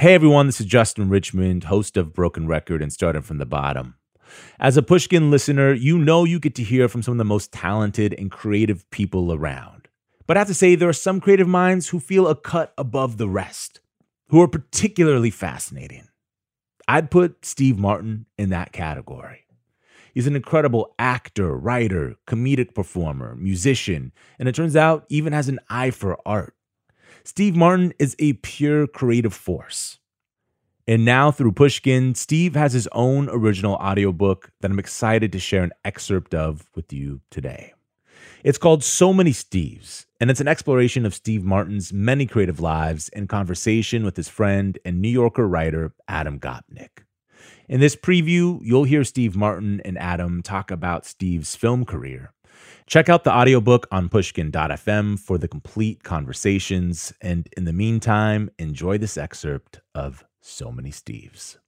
Hey everyone, this is Justin Richmond, host of Broken Record and Starting From the Bottom. As a Pushkin listener, you know you get to hear from some of the most talented and creative people around. But I have to say, there are some creative minds who feel a cut above the rest, who are particularly fascinating. I'd put Steve Martin in that category. He's an incredible actor, writer, comedic performer, musician, and it turns out even has an eye for art. Steve Martin is a pure creative force. And now through Pushkin, Steve has his own original audiobook that I'm excited to share an excerpt of with you today. It's called So Many Steves, and it's an exploration of Steve Martin's many creative lives in conversation with his friend and New Yorker writer, Adam Gopnik. In this preview, you'll hear Steve Martin and Adam talk about Steve's film career. Check out the audiobook on pushkin.fm for the complete conversations. And in the meantime, enjoy this excerpt of So Many Steves.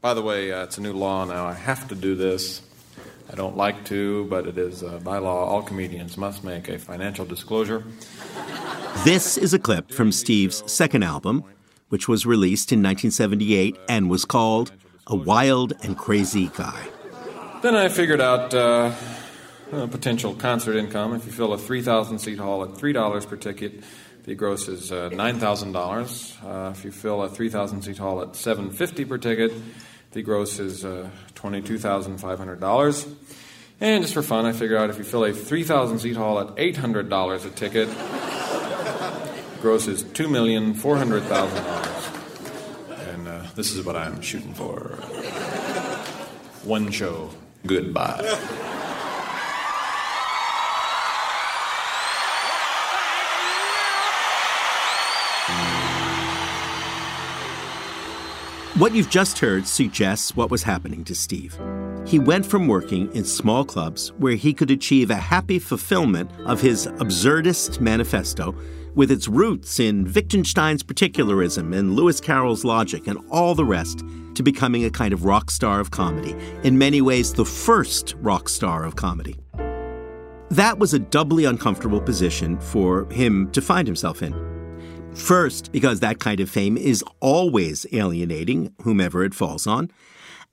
By the way, it's a new law now. I have to do this. I don't like to, but it is by law. All comedians must make a financial disclosure. This is a clip from Steve's second album, which was released in 1978 and was called A Wild and Crazy Guy. Then I figured out potential concert income. If you fill a 3,000-seat hall at $3 per ticket, the gross is $9,000. If you fill a 3,000-seat hall at $7.50 per ticket, the gross is $22,500. And just for fun, I figured out if you fill a 3,000-seat hall at $800 a ticket, the gross is $2,400,000. And this is what I'm shooting for. One show. Goodbye. What you've just heard suggests what was happening to Steve. He went from working in small clubs where he could achieve a happy fulfillment of his absurdist manifesto with its roots in Wittgenstein's particularism and Lewis Carroll's logic and all the rest to becoming a kind of rock star of comedy, in many ways the first rock star of comedy. That was a doubly uncomfortable position for him to find himself in. First, because that kind of fame is always alienating whomever it falls on,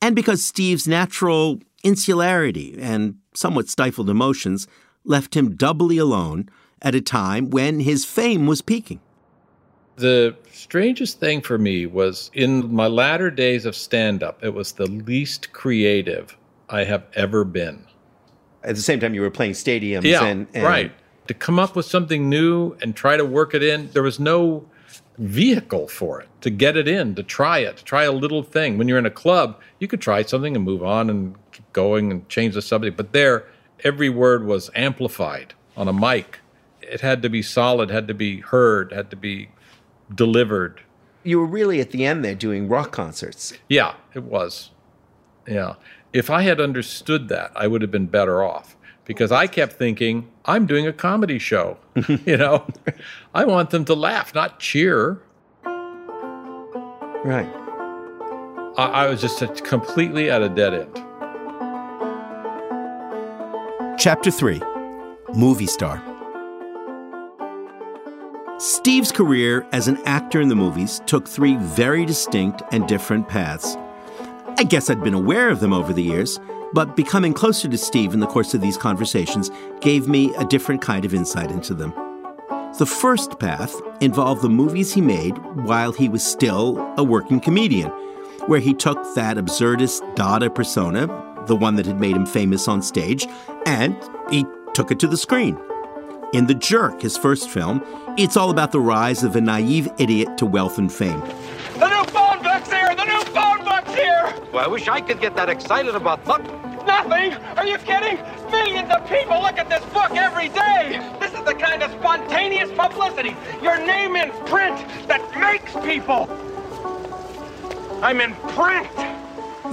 and because Steve's natural insularity and somewhat stifled emotions left him doubly alone at a time when his fame was peaking. The strangest thing for me was in my latter days of stand-up, it was the least creative I have ever been. At the same time, you were playing stadiums. Yeah, and right. To come up with something new and try to work it in, there was no vehicle for it, to get it in, to try it, to try a little thing. When you're in a club, you could try something and move on and keep going and change the subject. But there, every word was amplified on a mic. It had to be solid, had to be heard, had to be delivered. you were really at the end there doing rock concerts. Yeah, it was. Yeah. If I had understood that, I would have been better off, because I kept thinking, I'm doing a comedy show. You know, I want them to laugh, not cheer. Right. I was just completely at a dead end. Chapter 3, Movie Star. Steve's career as an actor in the movies took three very distinct and different paths. I guess I'd been aware of them over the years, but becoming closer to Steve in the course of these conversations gave me a different kind of insight into them. The first path involved the movies he made while he was still a working comedian, where he took that absurdist Dada persona, the one that had made him famous on stage, and he took it to the screen. In The Jerk, his first film, it's all about the rise of a naive idiot to wealth and fame. The new phone book's here! The new phone book's here! Well, I wish I could get that excited about luck. Nothing! Are you kidding? Millions of people look at this book every day! This is the kind of spontaneous publicity, your name in print, that makes people. I'm in print!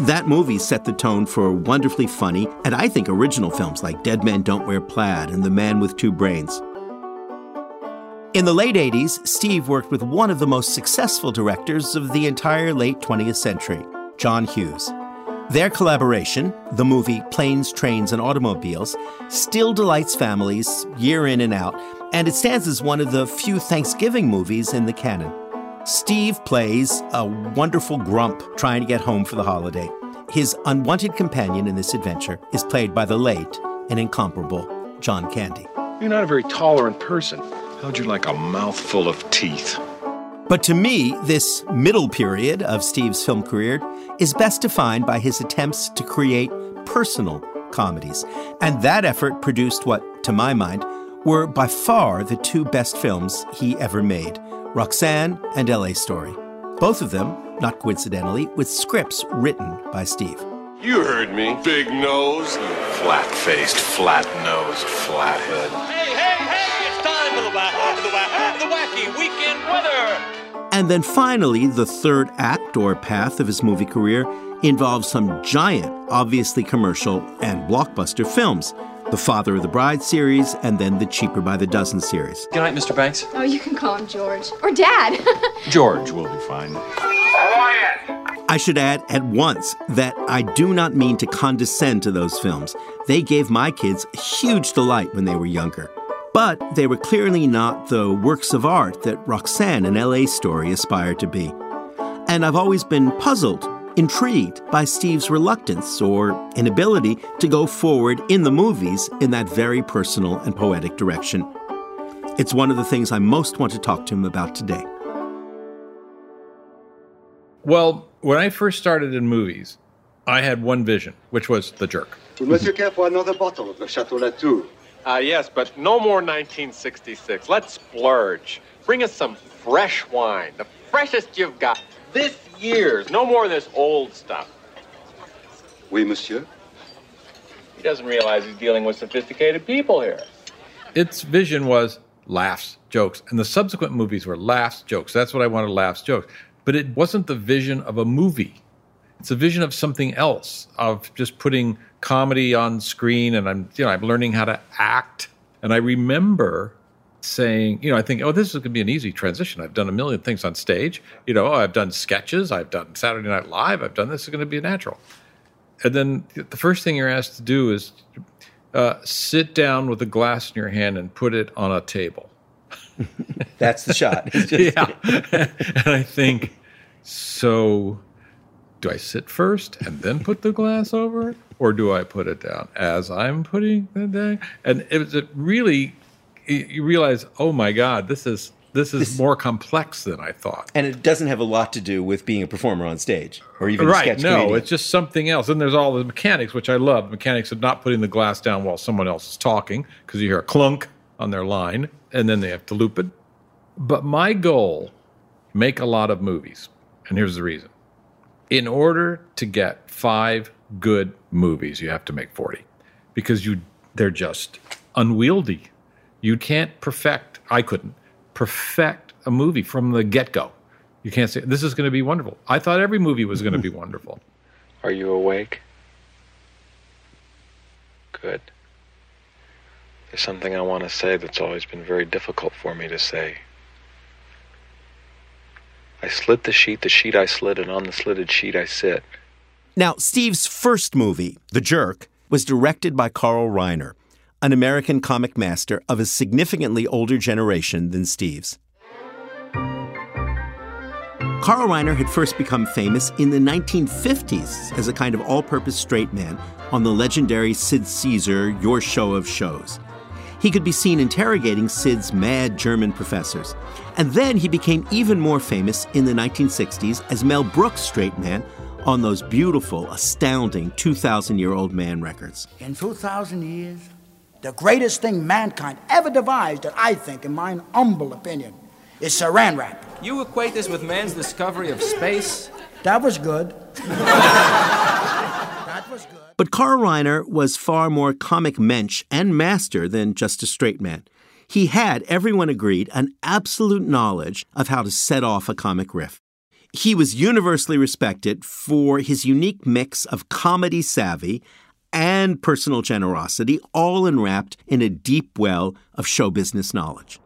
That movie set the tone for wonderfully funny and, I think, original films like Dead Men Don't Wear Plaid and The Man with Two Brains. In the late 80s, Steve worked with one of the most successful directors of the entire late 20th century, John Hughes. Their collaboration, the movie Planes, Trains, and Automobiles, still delights families year in and out, and it stands as one of the few Thanksgiving movies in the canon. Steve plays a wonderful grump trying to get home for the holiday. His unwanted companion in this adventure is played by the late and incomparable John Candy. You're not a very tolerant person. How'd you like a mouthful of teeth? But to me, this middle period of Steve's film career is best defined by his attempts to create personal comedies. And that effort produced what, to my mind, were by far the two best films he ever made. Roxanne and L.A. Story. Both of them, not coincidentally, with scripts written by Steve. You heard me. Big nose, flat-faced, flat-nosed, flathead. Hey, hey, hey, it's time for the wacky weekend weather. And then finally, the third act or path of his movie career involves some giant, obviously commercial and blockbuster films. The Father of the Bride series, and then the Cheaper by the Dozen series. Good night, Mr. Banks. Oh, you can call him George. Or Dad. George will be fine. I should add at once that I do not mean to condescend to those films. They gave my kids huge delight when they were younger. But they were clearly not the works of art that Roxanne and L.A. Story aspired to be. And I've always been puzzled, intrigued by Steve's reluctance or inability to go forward in the movies in that very personal and poetic direction. It's one of the things I most want to talk to him about today. Well, when I first started in movies, I had one vision, which was The Jerk. Would Monsieur care for another bottle of the Chateau Latour? Yes, but no more 1966. Let's splurge. Bring us some fresh wine, the freshest you've got. This years. No more of this old stuff. Oui, monsieur. He doesn't realize he's dealing with sophisticated people here. Its vision was laughs, jokes, and the subsequent movies were laughs, jokes. That's what I wanted, laughs, jokes. But it wasn't the vision of a movie. It's a vision of something else, of just putting comedy on screen, and I'm learning how to act. And I remember saying, I think, this is going to be an easy transition. I've done a million things on stage. I've done sketches. I've done Saturday Night Live. I've done this. It's going to be natural. And then the first thing you're asked to do is sit down with a glass in your hand and put it on a table. That's the shot. Yeah. And I think, so do I sit first and then put the glass over it? Or do I put it down as I'm putting the day? And it really... You realize, oh my God, this is more complex than I thought. And it doesn't have a lot to do with being a performer on stage or even a sketch comedian. No, it's just something else. And there's all the mechanics, which I love. The mechanics of not putting the glass down while someone else is talking, because you hear a clunk on their line, and then they have to loop it. But my goal, make a lot of movies. And here's the reason. In order to get 5 good movies, you have to make 40. Because they're just unwieldy. You can't perfect a movie from the get-go. You can't say, this is going to be wonderful. I thought every movie was going to be wonderful. Are you awake? Good. There's something I want to say that's always been very difficult for me to say. I slit the sheet I slit, and on the slitted sheet I sit. Now, Steve's first movie, The Jerk, was directed by Carl Reiner, an American comic master of a significantly older generation than Steve's. Carl Reiner had first become famous in the 1950s as a kind of all-purpose straight man on the legendary Sid Caesar, Your Show of Shows. He could be seen interrogating Sid's mad German professors. And then he became even more famous in the 1960s as Mel Brooks' straight man on those beautiful, astounding 2,000-year-old man records. In 2,000 years, the greatest thing mankind ever devised that I think, in my humble opinion, is Saran Wrap. You equate this with man's discovery of space? That was good. That was good. But Carl Reiner was far more comic mensch and master than just a straight man. He had, everyone agreed, an absolute knowledge of how to set off a comic riff. He was universally respected for his unique mix of comedy savvy and personal generosity, all enwrapped in a deep well of show business knowledge.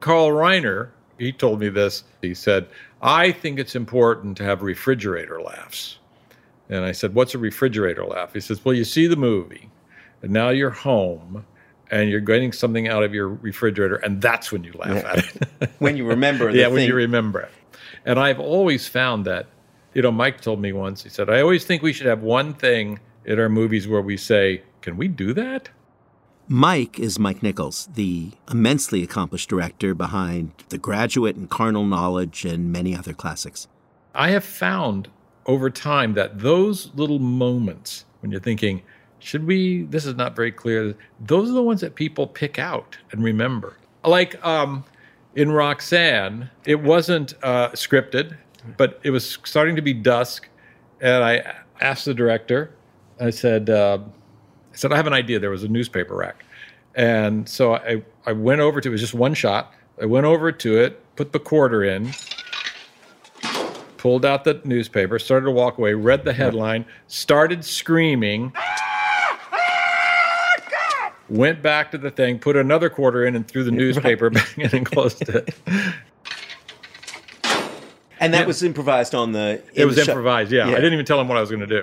Carl Reiner, he told me this. He said, I think it's important to have refrigerator laughs. And I said, what's a refrigerator laugh? He says, well, you see the movie, and now you're home, and you're getting something out of your refrigerator, and that's when you laugh at it. When you remember the thing. Yeah, when you remember it. And I've always found that, you know, Mike told me once, he said, I always think we should have one thing in our movies where we say, can we do that? Mike is Mike Nichols, the immensely accomplished director behind The Graduate and Carnal Knowledge and many other classics. I have found over time that those little moments when you're thinking, should we, this is not very clear, those are the ones that people pick out and remember. Like in Roxanne, it wasn't scripted, but it was starting to be dusk, and I asked the director, I said, I have an idea. There was a newspaper rack. And so I went over to it. It was just one shot. I went over to it, put the quarter in, pulled out the newspaper, started to walk away, read the headline, started screaming, God! Went back to the thing, put another quarter in and threw the newspaper back in and closed it. And that was improvised on the... It was improvised, yeah. I didn't even tell him what I was going to do.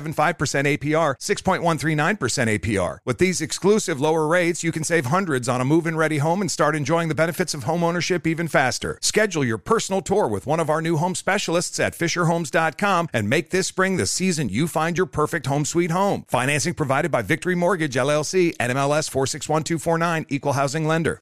APR, 6.139% APR. With these exclusive lower rates, you can save hundreds on a move-in ready home and start enjoying the benefits of homeownership even faster. Schedule your personal tour with one of our new home specialists at fisherhomes.com and make this spring the season you find your perfect home sweet home. Financing provided by Victory Mortgage, LLC, NMLS 461249, Equal Housing Lender.